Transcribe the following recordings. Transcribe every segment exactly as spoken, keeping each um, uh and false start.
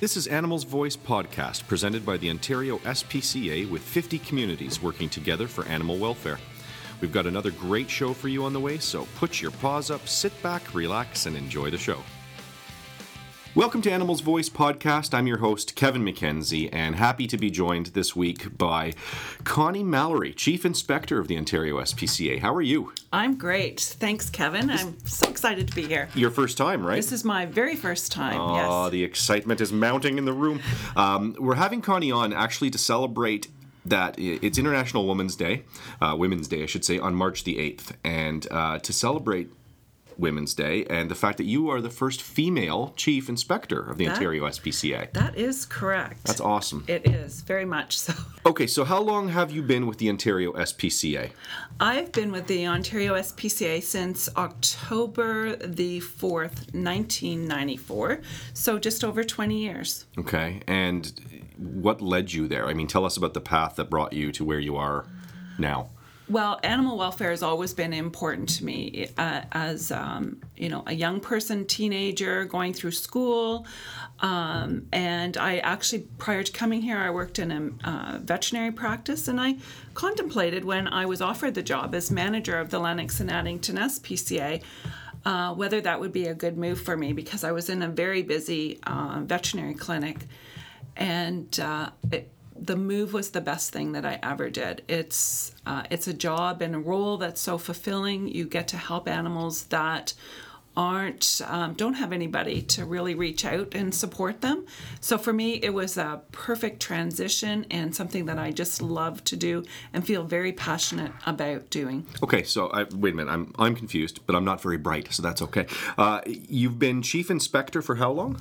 This is Animals Voice Podcast, presented by the Ontario S P C A with fifty communities working together for animal welfare. We've got another great show for you on the way, so put your paws up, sit back, relax, and enjoy the show. Welcome to Animals Voice Podcast. I'm your host, Kevin McKenzie, and happy to be joined this week by Connie Mallory, Chief Inspector of the Ontario S P C A. How are you? I'm great. Thanks, Kevin. This, I'm so excited to be here. Your first time, right? This is my very first time, oh, yes. Oh, the excitement is mounting in the room. Um, we're having Connie on actually to celebrate that it's International Women's Day, uh, Women's Day, I should say, on March the eighth, and uh, to celebrate Women's Day and the fact that you are the first female chief inspector of the that, Ontario S P C A. That is correct. That's awesome. It is, very much so. Okay, so how long have you been with the Ontario S P C A? I've been with the Ontario S P C A since October the fourth, nineteen ninety-four, so just over twenty years. Okay, and what led you there? I mean, tell us about the path that brought you to where you are now. Well, animal welfare has always been important to me. Uh, as um, you know, a young person, teenager, going through school, um, and I actually, prior to coming here, I worked in a uh, veterinary practice, and I contemplated when I was offered the job as manager of the Lennox and Addington S P C A uh, whether that would be a good move for me, because I was in a very busy uh, veterinary clinic, and uh, it, the move was the best thing that I ever did. It's uh, it's a job and a role that's so fulfilling. You get to help animals that aren't um, don't have anybody to really reach out and support them. So for me, it was a perfect transition and something that I just love to do and feel very passionate about doing. Okay, so I, wait a minute, I'm I'm confused, but I'm not very bright, so that's okay. Uh, you've been chief inspector for how long?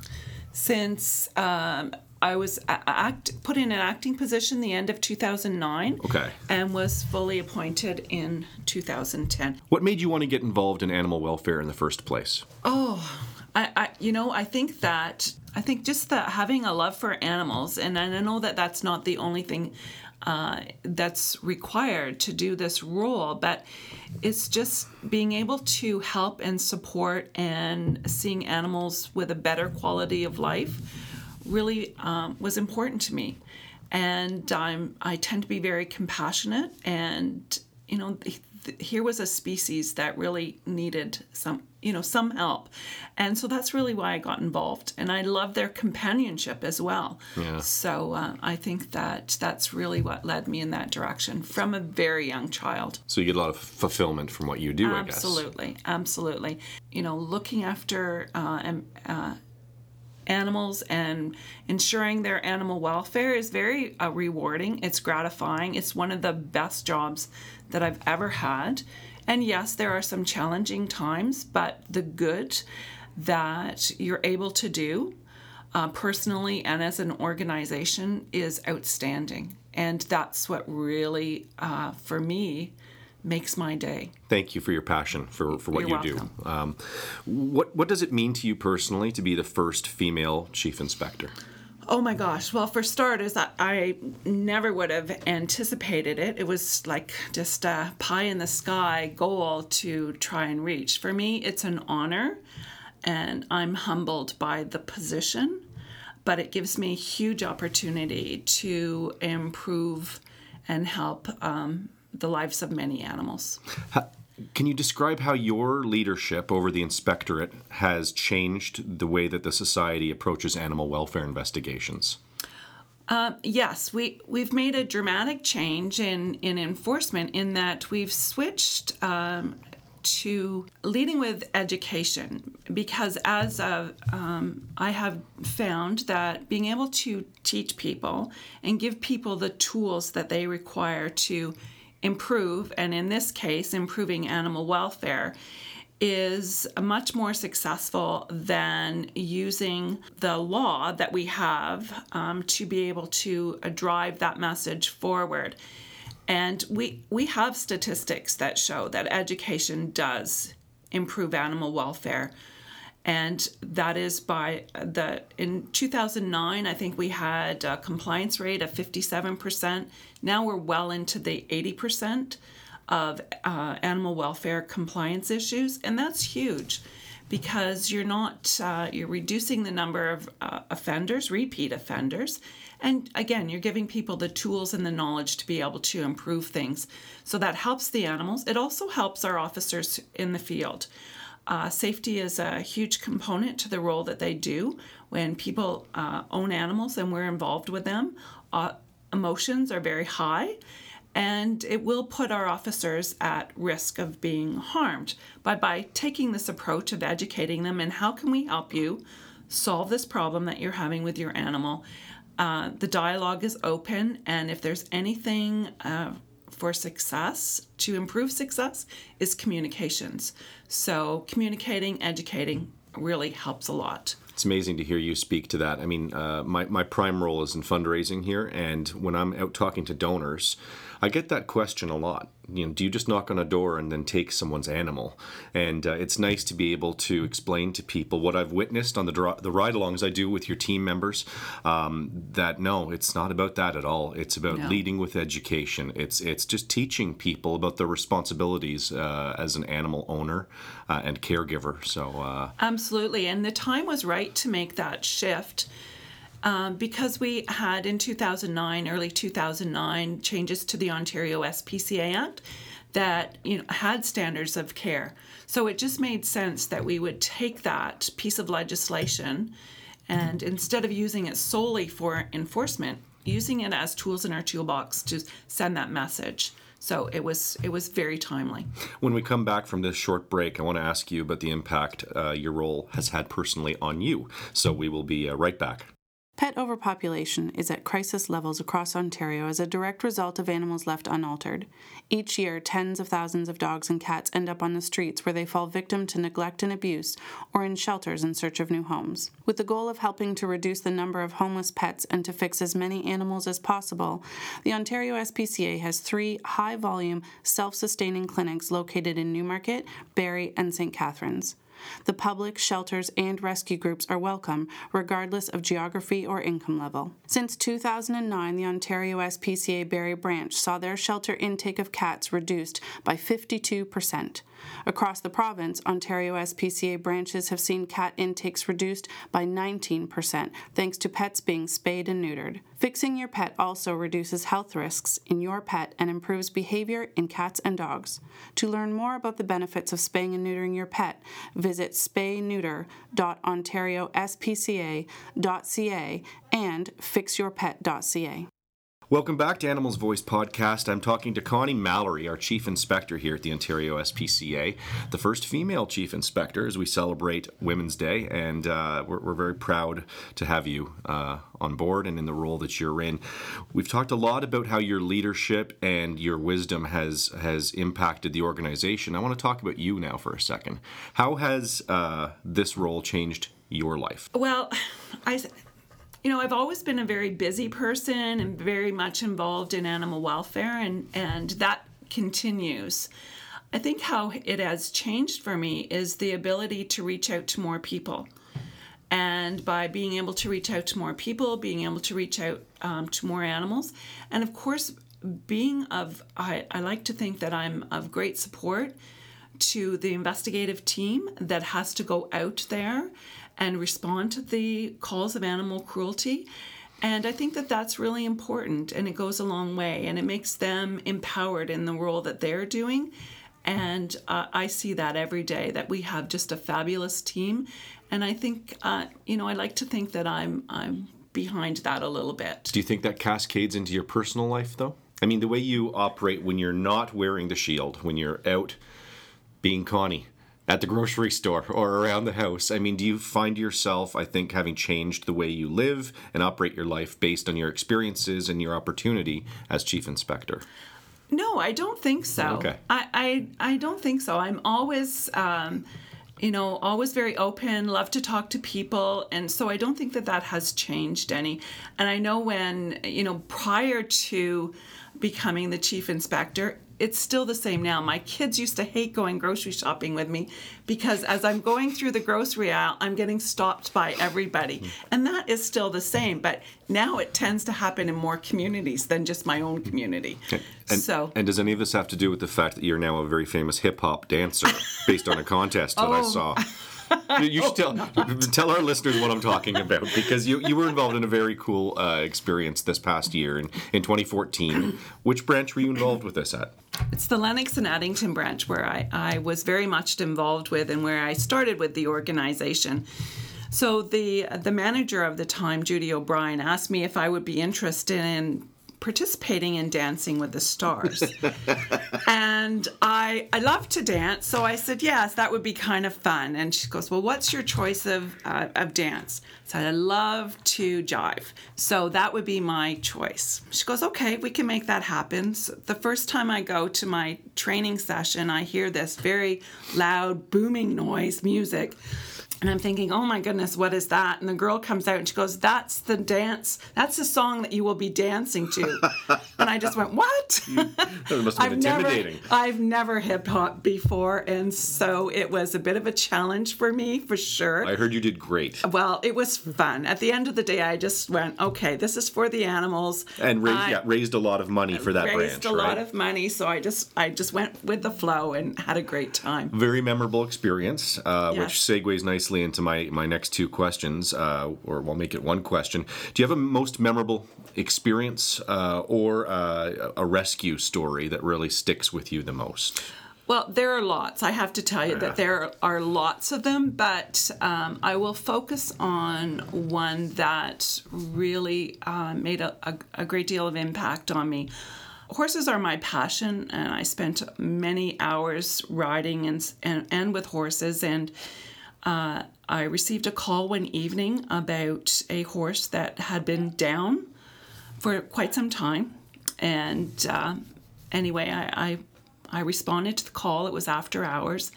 Since. Um, I was act, put in an acting position the end of two thousand nine, okay, and was fully appointed in two thousand ten. What made you want to get involved in animal welfare in the first place? Oh, I, I you know, I think that, I think just that having a love for animals, and I know that that's not the only thing uh, that's required to do this role, but it's just being able to help and support and seeing animals with a better quality of life really um, was important to me. And um, I tend to be very compassionate, and, you know, th- th- here was a species that really needed some, you know, some help. And so that's really why I got involved. And I love their companionship as well. Yeah. So uh, I think that that's really what led me in that direction from a very young child. So you get a lot of fulfillment from what you do, absolutely, I guess. Absolutely, absolutely. You know, looking after uh, and, uh animals and ensuring their animal welfare is very uh, rewarding. It's gratifying. It's one of the best jobs that I've ever had. And yes, there are some challenging times, but the good that you're able to do uh, personally and as an organization is outstanding. And that's what really, uh, for me, makes my day. Thank you for your passion for, for what You're you welcome. do. Um, what what does it mean to you personally to be the first female chief inspector? Oh my gosh. Well, for starters, I, I never would have anticipated it. It was like just a pie in the sky goal to try and reach. For me, it's an honor, and I'm humbled by the position, but it gives me huge opportunity to improve and help um, the lives of many animals. Can you describe how your leadership over the inspectorate has changed the way that the society approaches animal welfare investigations? Uh, yes, we, we've made a dramatic change in, in enforcement in that we've switched um, to leading with education, because as a, um, I have found that being able to teach people and give people the tools that they require to improve, and in this case, improving animal welfare, is much more successful than using the law that we have um, to be able to uh, drive that message forward. And we we have statistics that show that education does improve animal welfare. And that is by the, in two thousand nine, I think we had a compliance rate of fifty-seven percent. Now we're well into the eighty percent of uh, animal welfare compliance issues. And that's huge, because you're not, uh, you're reducing the number of uh, offenders, repeat offenders. And again, you're giving people the tools and the knowledge to be able to improve things. So that helps the animals. It also helps our officers in the field. Uh, safety is a huge component to the role that they do. When people uh, own animals and we're involved with them, uh, emotions are very high, and it will put our officers at risk of being harmed. But by taking this approach of educating them and how can we help you solve this problem that you're having with your animal, Uh, the dialogue is open, and if there's anything uh, for success, to improve success, is communications. So communicating, educating really helps a lot. It's amazing to hear you speak to that. I mean, uh, my, my prime role is in fundraising here, and when I'm out talking to donors, I get that question a lot. You know, do you just knock on a door and then take someone's animal? And uh, it's nice to be able to explain to people what I've witnessed on the dr- the ride-alongs I do with your team members, um, that no, it's not about that at all. It's about no. leading with education. It's it's just teaching people about their responsibilities uh, as an animal owner uh, and caregiver. So uh, absolutely, and the time was right to make that shift, um, because we had in two thousand nine, early two thousand nine, changes to the Ontario S P C A Act that, you know, had standards of care. So it just made sense that we would take that piece of legislation and, instead of using it solely for enforcement, using it as tools in our toolbox to send that message. So it was it was very timely. When we come back from this short break, I want to ask you about the impact uh, your role has had personally on you. So we will be uh, right back. Pet overpopulation is at crisis levels across Ontario as a direct result of animals left unaltered. Each year, tens of thousands of dogs and cats end up on the streets where they fall victim to neglect and abuse, or in shelters in search of new homes. With the goal of helping to reduce the number of homeless pets and to fix as many animals as possible, the Ontario S P C A has three high-volume, self-sustaining clinics located in Newmarket, Barrie, and Saint Catharines. The public, shelters, and rescue groups are welcome, regardless of geography or income level. Since two thousand nine, the Ontario S P C A Barrie branch saw their shelter intake of cats reduced by fifty-two percent. Across the province, Ontario S P C A branches have seen cat intakes reduced by nineteen percent, thanks to pets being spayed and neutered. Fixing your pet also reduces health risks in your pet and improves behavior in cats and dogs. To learn more about the benefits of spaying and neutering your pet, visit spay neuter dot ontario s p c a dot c a and fix your pet dot c a. Welcome back to Animals Voice Podcast. I'm talking to Connie Mallory, our Chief Inspector here at the Ontario S P C A, the first female Chief Inspector, as we celebrate Women's Day, and uh, we're, we're very proud to have you uh, on board and in the role that you're in. We've talked a lot about how your leadership and your wisdom has, has impacted the organization. I want to talk about you now for a second. How has uh, this role changed your life? Well, I... You know, I've always been a very busy person and very much involved in animal welfare, and, and that continues. I think how it has changed for me is the ability to reach out to more people. And by being able to reach out to more people, being able to reach out um, to more animals, and of course, being of, I, I like to think that I'm of great support to the investigative team that has to go out there and respond to the calls of animal cruelty. And I think that that's really important, and it goes a long way, and it makes them empowered in the role that they're doing. And uh, I see that every day, that we have just a fabulous team. And I think, uh, you know, I like to think that I'm I'm behind that a little bit. Do you think that cascades into your personal life, though? I mean, the way you operate when you're not wearing the shield, when you're out being Connie at the grocery store or around the house. I mean, do you find yourself, I think, having changed the way you live and operate your life based on your experiences and your opportunity as Chief Inspector? No, I don't think so. Okay. I, I, I don't think so. I'm always, um, you know, always very open, love to talk to people. And so I don't think that that has changed any. And I know when, you know, prior to becoming the Chief Inspector, it's still the same now. My kids used to hate going grocery shopping with me because as I'm going through the grocery aisle, I'm getting stopped by everybody. And that is still the same, but now it tends to happen in more communities than just my own community. Okay. And, so, and does any of this have to do with the fact that you're now a very famous hip-hop dancer based on a contest that oh, I saw? You should tell tell our listeners what I'm talking about, because you, you were involved in a very cool uh, experience this past year in, in twenty fourteen. Which branch were you involved with this at? It's the Lennox and Addington branch where I, I was very much involved with and where I started with the organization. So the the manager of the time, Judy O'Brien, asked me if I would be interested in participating in Dancing with the Stars. And I I love to dance, so I said, yes, that would be kind of fun. And she goes, well, what's your choice of uh, of dance? I said, I love to jive, so that would be my choice. She goes, okay, we can make that happen. So the first time I go to my training session, I hear this very loud, booming noise, music. And I'm thinking, oh my goodness, what is that? And the girl comes out and she goes, that's the dance, that's the song that you will be dancing to. And I just went, what? You, that must have been I've intimidating. Never, I've never hip-hop before, and so it was a bit of a challenge for me, for sure. I heard you did great. Well, it was fun. At the end of the day, I just went, okay, this is for the animals. And raised, I, yeah, raised a lot of money for that raised branch, Raised a right? lot of money, so I just, I just went with the flow and had a great time. Very memorable experience, uh, yes. which segues nicely into my, my next two questions, uh, or we'll make it one question. Do you have a most memorable experience uh, or uh, a rescue story that really sticks with you the most? Well, there are lots. I have to tell you yeah. that there are lots of them, but um, I will focus on one that really uh, made a, a, a great deal of impact on me. Horses are my passion, and I spent many hours riding and and, and with horses, and Uh, I received a call one evening about a horse that had been down for quite some time. And uh, anyway, I, I I responded to the call. It was after hours.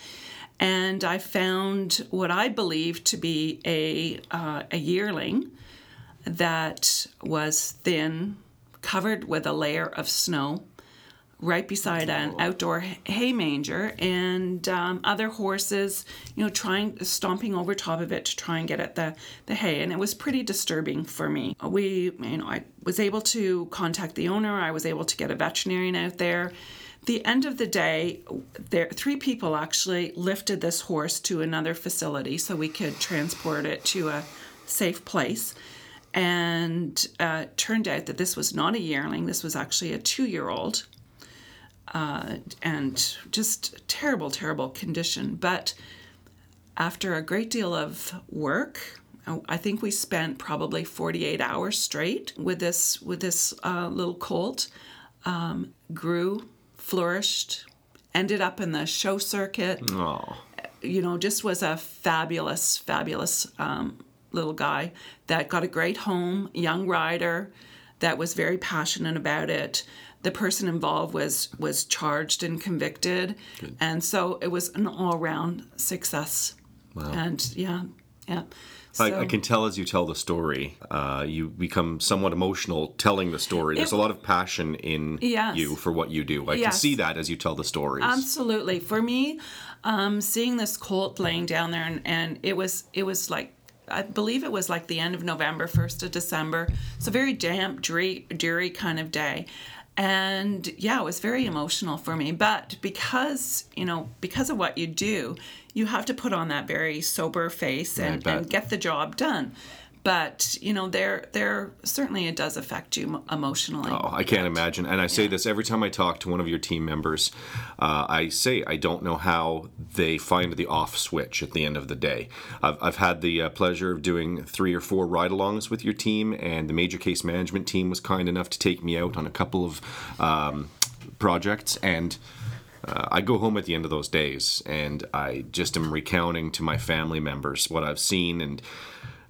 And I found what I believed to be a uh, a yearling that was thin, covered with a layer of snow, right beside an outdoor hay manger, and um, other horses, you know, trying, stomping over top of it to try and get at the, the hay. And it was pretty disturbing for me. We, you know, I was able to contact the owner. I was able to get a veterinarian out there. The end of the day, there three people actually lifted this horse to another facility so we could transport it to a safe place. And uh, it turned out that this was not a yearling. This was actually a two-year-old. Uh, and just terrible, terrible condition. But after a great deal of work, I think we spent probably forty-eight hours straight with this with this uh, little colt. Um, grew, flourished, ended up in the show circuit. Aww. You know, just was a fabulous, fabulous um, little guy that got a great home, young rider that was very passionate about it. The person involved was was charged and convicted. Good. And so it was an all-round success. Wow. And yeah, yeah. So, I, I can tell as you tell the story, uh, you become somewhat emotional telling the story. There's it, a lot of passion in yes. you for what you do. I yes. can see that as you tell the stories. Absolutely. For me, um, seeing this colt laying down there, and, and it was it was like, I believe it was like the end of November, first of December. It's a very damp, dreary, dreary kind of day. And yeah, it was very emotional for me. But because, you know, because of what you do, you have to put on that very sober face and, and get the job done. But, you know, there there certainly it does affect you emotionally. Oh, I can't imagine. And I say yeah. this every time I talk to one of your team members. Uh, I say I don't know how they find the off switch at the end of the day. I've, I've had the uh, pleasure of doing three or four ride-alongs with your team, and the major case management team was kind enough to take me out on a couple of um, projects. And Uh, I go home at the end of those days, and I just am recounting to my family members what I've seen, and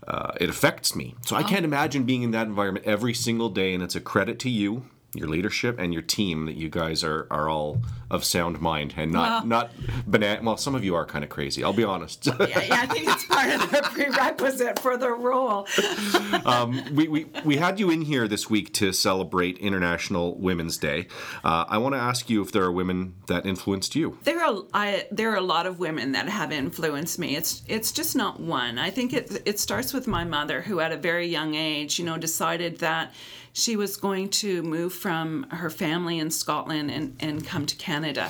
uh, it affects me. So I can't imagine being in that environment every single day, and it's a credit to you, your leadership, and your team that you guys are, are all of sound mind and not, well, not banana. Well, some of you are kind of crazy, I'll be honest. yeah, yeah, I think it's part of the prerequisite for the role. um, we, we, we had you in here this week to celebrate International Women's Day. Uh, I want to ask you if there are women that influenced you. There are I, there are a lot of women that have influenced me. It's it's just not one. I think it it starts with my mother, who at a very young age, you know, decided that she was going to move from her family in Scotland and, and come to Canada.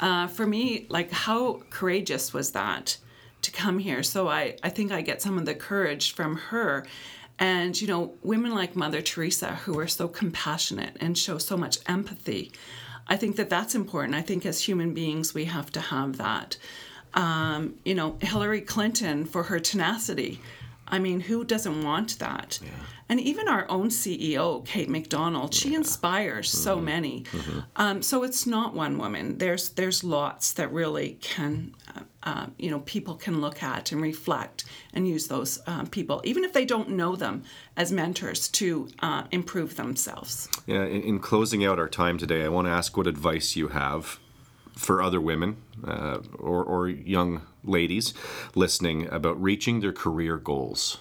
Uh, for me, like, how courageous was that? to come here. So I, I think I get some of the courage from her. And, you know, women like Mother Teresa, who are so compassionate and show so much empathy, I think that that's important. I think as human beings, we have to have that. Um, you know, Hillary Clinton, for her tenacity. I mean, who doesn't want that? Yeah. And even our own C E O, Kate McDonald, she yeah. inspires mm-hmm. so many. Mm-hmm. Um, so it's not one woman. There's there's lots that really can, uh, uh, you know, people can look at and reflect and use those um, people, even if they don't know them, as mentors to uh, improve themselves. Yeah. In, in closing out our time today, I want to ask what advice you have for other women uh, or, or young ladies listening about reaching their career goals.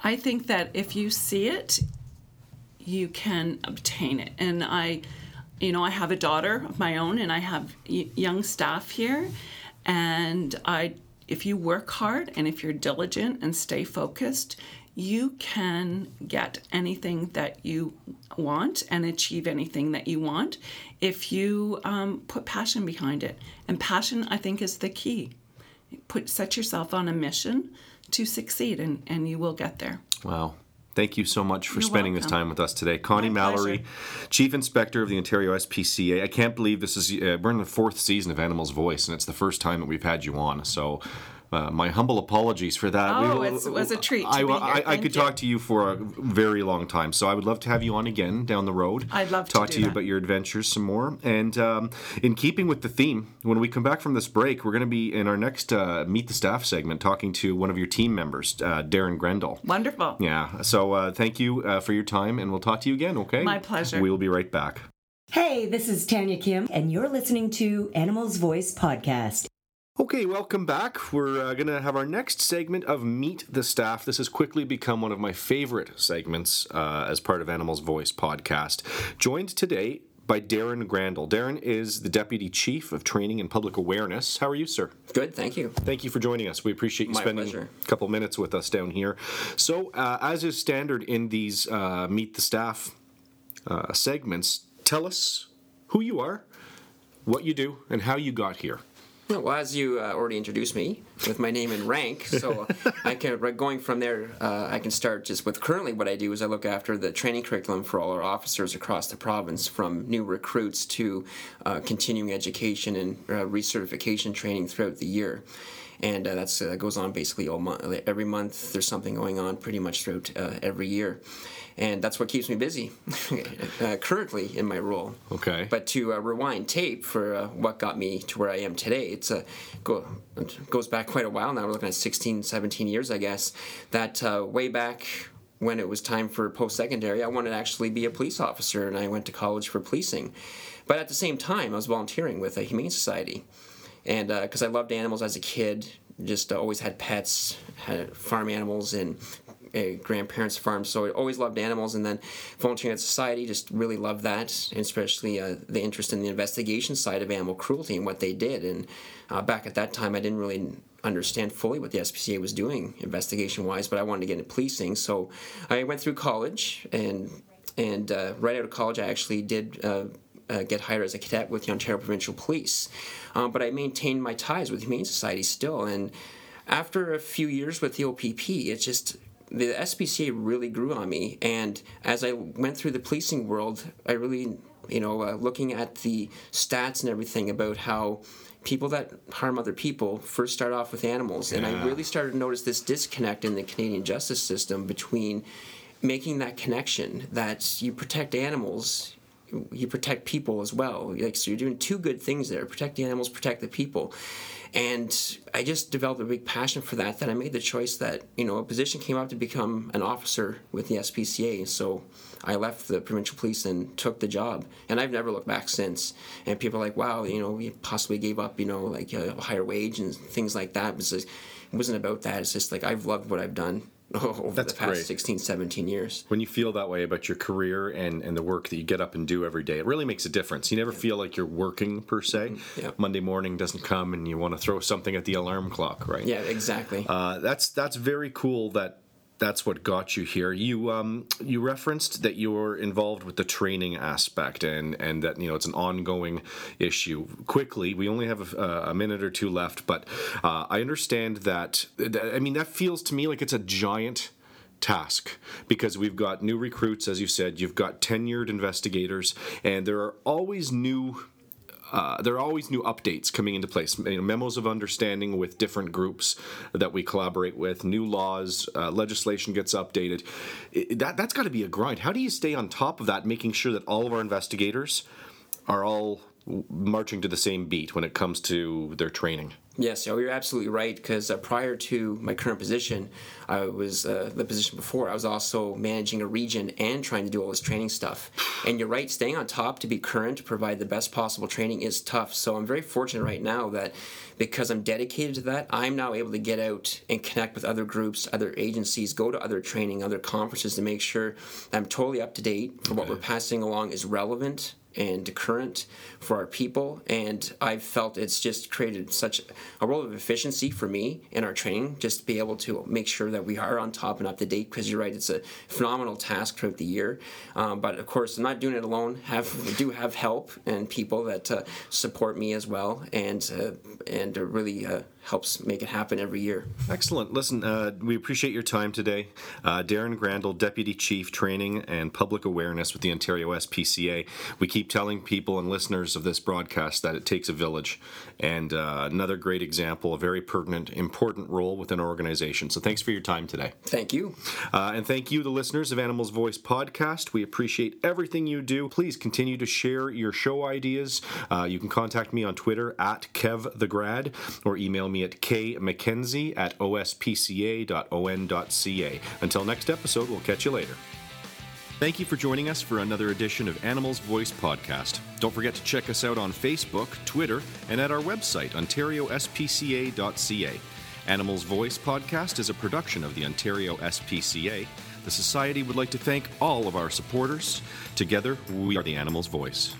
I think that if you see it, you can obtain it. And I, you know, I have a daughter of my own, and I have y- young staff here. And I, if you work hard and if you're diligent and stay focused, you can get anything that you want and achieve anything that you want if you um, put passion behind it. And passion, I think, is the key. Put set yourself on a mission to succeed, and, and you will get there. Wow. Thank you so much for You're spending welcome. This time with us today. Connie My Mallory, pleasure. Chief Inspector of the Ontario S P C A. I can't believe this is, uh, we're in the fourth season of Animal's Voice, and it's the first time that we've had you on. So uh, my humble apologies for that. Oh, we, it was a treat to I, be here. I, I could you. talk to you for a very long time, so I would love to have you on again down the road. I'd love talk to Talk to you that. about your adventures some more. And um, in keeping with the theme, when we come back from this break, we're going to be in our next uh, Meet the Staff segment talking to one of your team members, uh, Darren Grandel. Wonderful. Yeah, so Uh, thank you uh, for your time, and we'll talk to you again, okay? My pleasure. We'll be right back. Hey, this is Tanya Kim, and you're listening to Animal's Voice Podcast. Okay, welcome back. We're uh, going to have our next segment of Meet the Staff. This has quickly become one of my favorite segments uh, as part of Animal's Voice Podcast. Joined today by Darren Grandel. Darren is the Deputy Chief of Training and Public Awareness. How are you, sir? Good, thank you. Thank you for joining us. We appreciate you My spending pleasure. a couple minutes with us down here. So, uh, as is standard in these uh, Meet the Staff uh, segments, tell us who you are, what you do, and how you got here. Well, as you uh, already introduced me with my name and rank, so I can going from there. Uh, I can start just with currently what I do is I look after the training curriculum for all our officers across the province, from new recruits to uh, continuing education and uh, recertification training throughout the year, and uh, that's uh, goes on basically all month. Every month there's something going on, pretty much throughout uh, every year. And that's what keeps me busy uh, currently in my role. Okay. But to uh, rewind tape for uh, what got me to where I am today, it's uh, go, it goes back quite a while now. We're looking at sixteen, seventeen years, I guess, that uh, way back when it was time for post-secondary, I wanted to actually be a police officer, and I went to college for policing. But at the same time, I was volunteering with a humane society. And because uh, I loved animals as a kid, just uh, always had pets, had farm animals, and a grandparents' farm, so I always loved animals, and then volunteering at society, just really loved that, and especially uh, the interest in the investigation side of animal cruelty and what they did. And uh, back at that time, I didn't really understand fully what the S P C A was doing investigation-wise, but I wanted to get into policing, so I went through college, and and uh, right out of college, I actually did uh, uh, get hired as a cadet with the Ontario Provincial Police, um, but I maintained my ties with Humane Society still, and after a few years with the O P P, it just the S P C A really grew on me, and as I went through the policing world, I really, you know, uh, looking at the stats and everything about how people that harm other people first start off with animals, yeah. and I really started to notice this disconnect in the Canadian justice system between making that connection that you protect animals, you protect people as well. Like, so you're doing two good things there: protect the animals, protect the people. And I just developed a big passion for that, that I made the choice that, you know, a position came up to become an officer with the S P C A. So I left the provincial police and took the job. And I've never looked back since. And people are like, wow, you know, you possibly gave up, you know, like a higher wage and things like that. It's just, it wasn't about that. It's just like I've loved what I've done over That's the past great. sixteen, seventeen years. When you feel that way about your career and, and the work that you get up and do every day, it really makes a difference. You never yeah. feel like you're working, per se. Yeah. Monday morning doesn't come and you want to throw something at the alarm clock, right? Yeah, exactly. Uh, that's that's very cool that that's what got you here. You um, you referenced that you were involved with the training aspect, and and that you know it's an ongoing issue. Quickly, we only have a, a minute or two left, but uh, I understand that. I mean, that feels to me like it's a giant task, because we've got new recruits, as you said. You've got tenured investigators, and there are always new. Uh, there are always new updates coming into place, you know, memos of understanding with different groups that we collaborate with, new laws, uh, legislation gets updated. It, that, that's got to be a grind. How do you stay on top of that, making sure that all of our investigators are all marching to the same beat when it comes to their training? Yes, you know, you're absolutely right, because uh, prior to my current position, I was uh, the position before, I was also managing a region and trying to do all this training stuff. And you're right, staying on top to be current, to provide the best possible training is tough. So I'm very fortunate right now that because I'm dedicated to that, I'm now able to get out and connect with other groups, other agencies, go to other training, other conferences to make sure I'm totally up to date for okay. what we're passing along is relevant and current for our people. And I've felt it's just created such a role of efficiency for me in our training, just to be able to make sure that we are on top and up to date, because you're right, it's a phenomenal task throughout the year. Um, but of course, I'm not doing it alone. Have we do have help and people that uh, support me as well, and uh, and really uh, helps make it happen every year. Excellent. Listen, uh, we appreciate your time today. Uh, Darren Grandel, Deputy Chief, Training and Public Awareness with the Ontario S P C A. We keep telling people and listeners of this broadcast that it takes a village, and uh, another great example, a very pertinent, important role within our organization. So thanks for your time today. Thank you. Uh, and thank you, the listeners of Animals Voice Podcast. We appreciate everything you do. Please continue to share your show ideas. Uh, you can contact me on Twitter at KevTheGrad, or email me at k mckenzie at o s p c a dot o n dot c a. Until next episode, we'll catch you later. Thank you for joining us for another edition of Animals Voice Podcast. Don't forget to check us out on Facebook, Twitter, and at our website, ontario s p c a dot c a. Animals Voice Podcast is a production of the Ontario S P C A. The Society would like to thank all of our supporters. Together, we are the Animals Voice.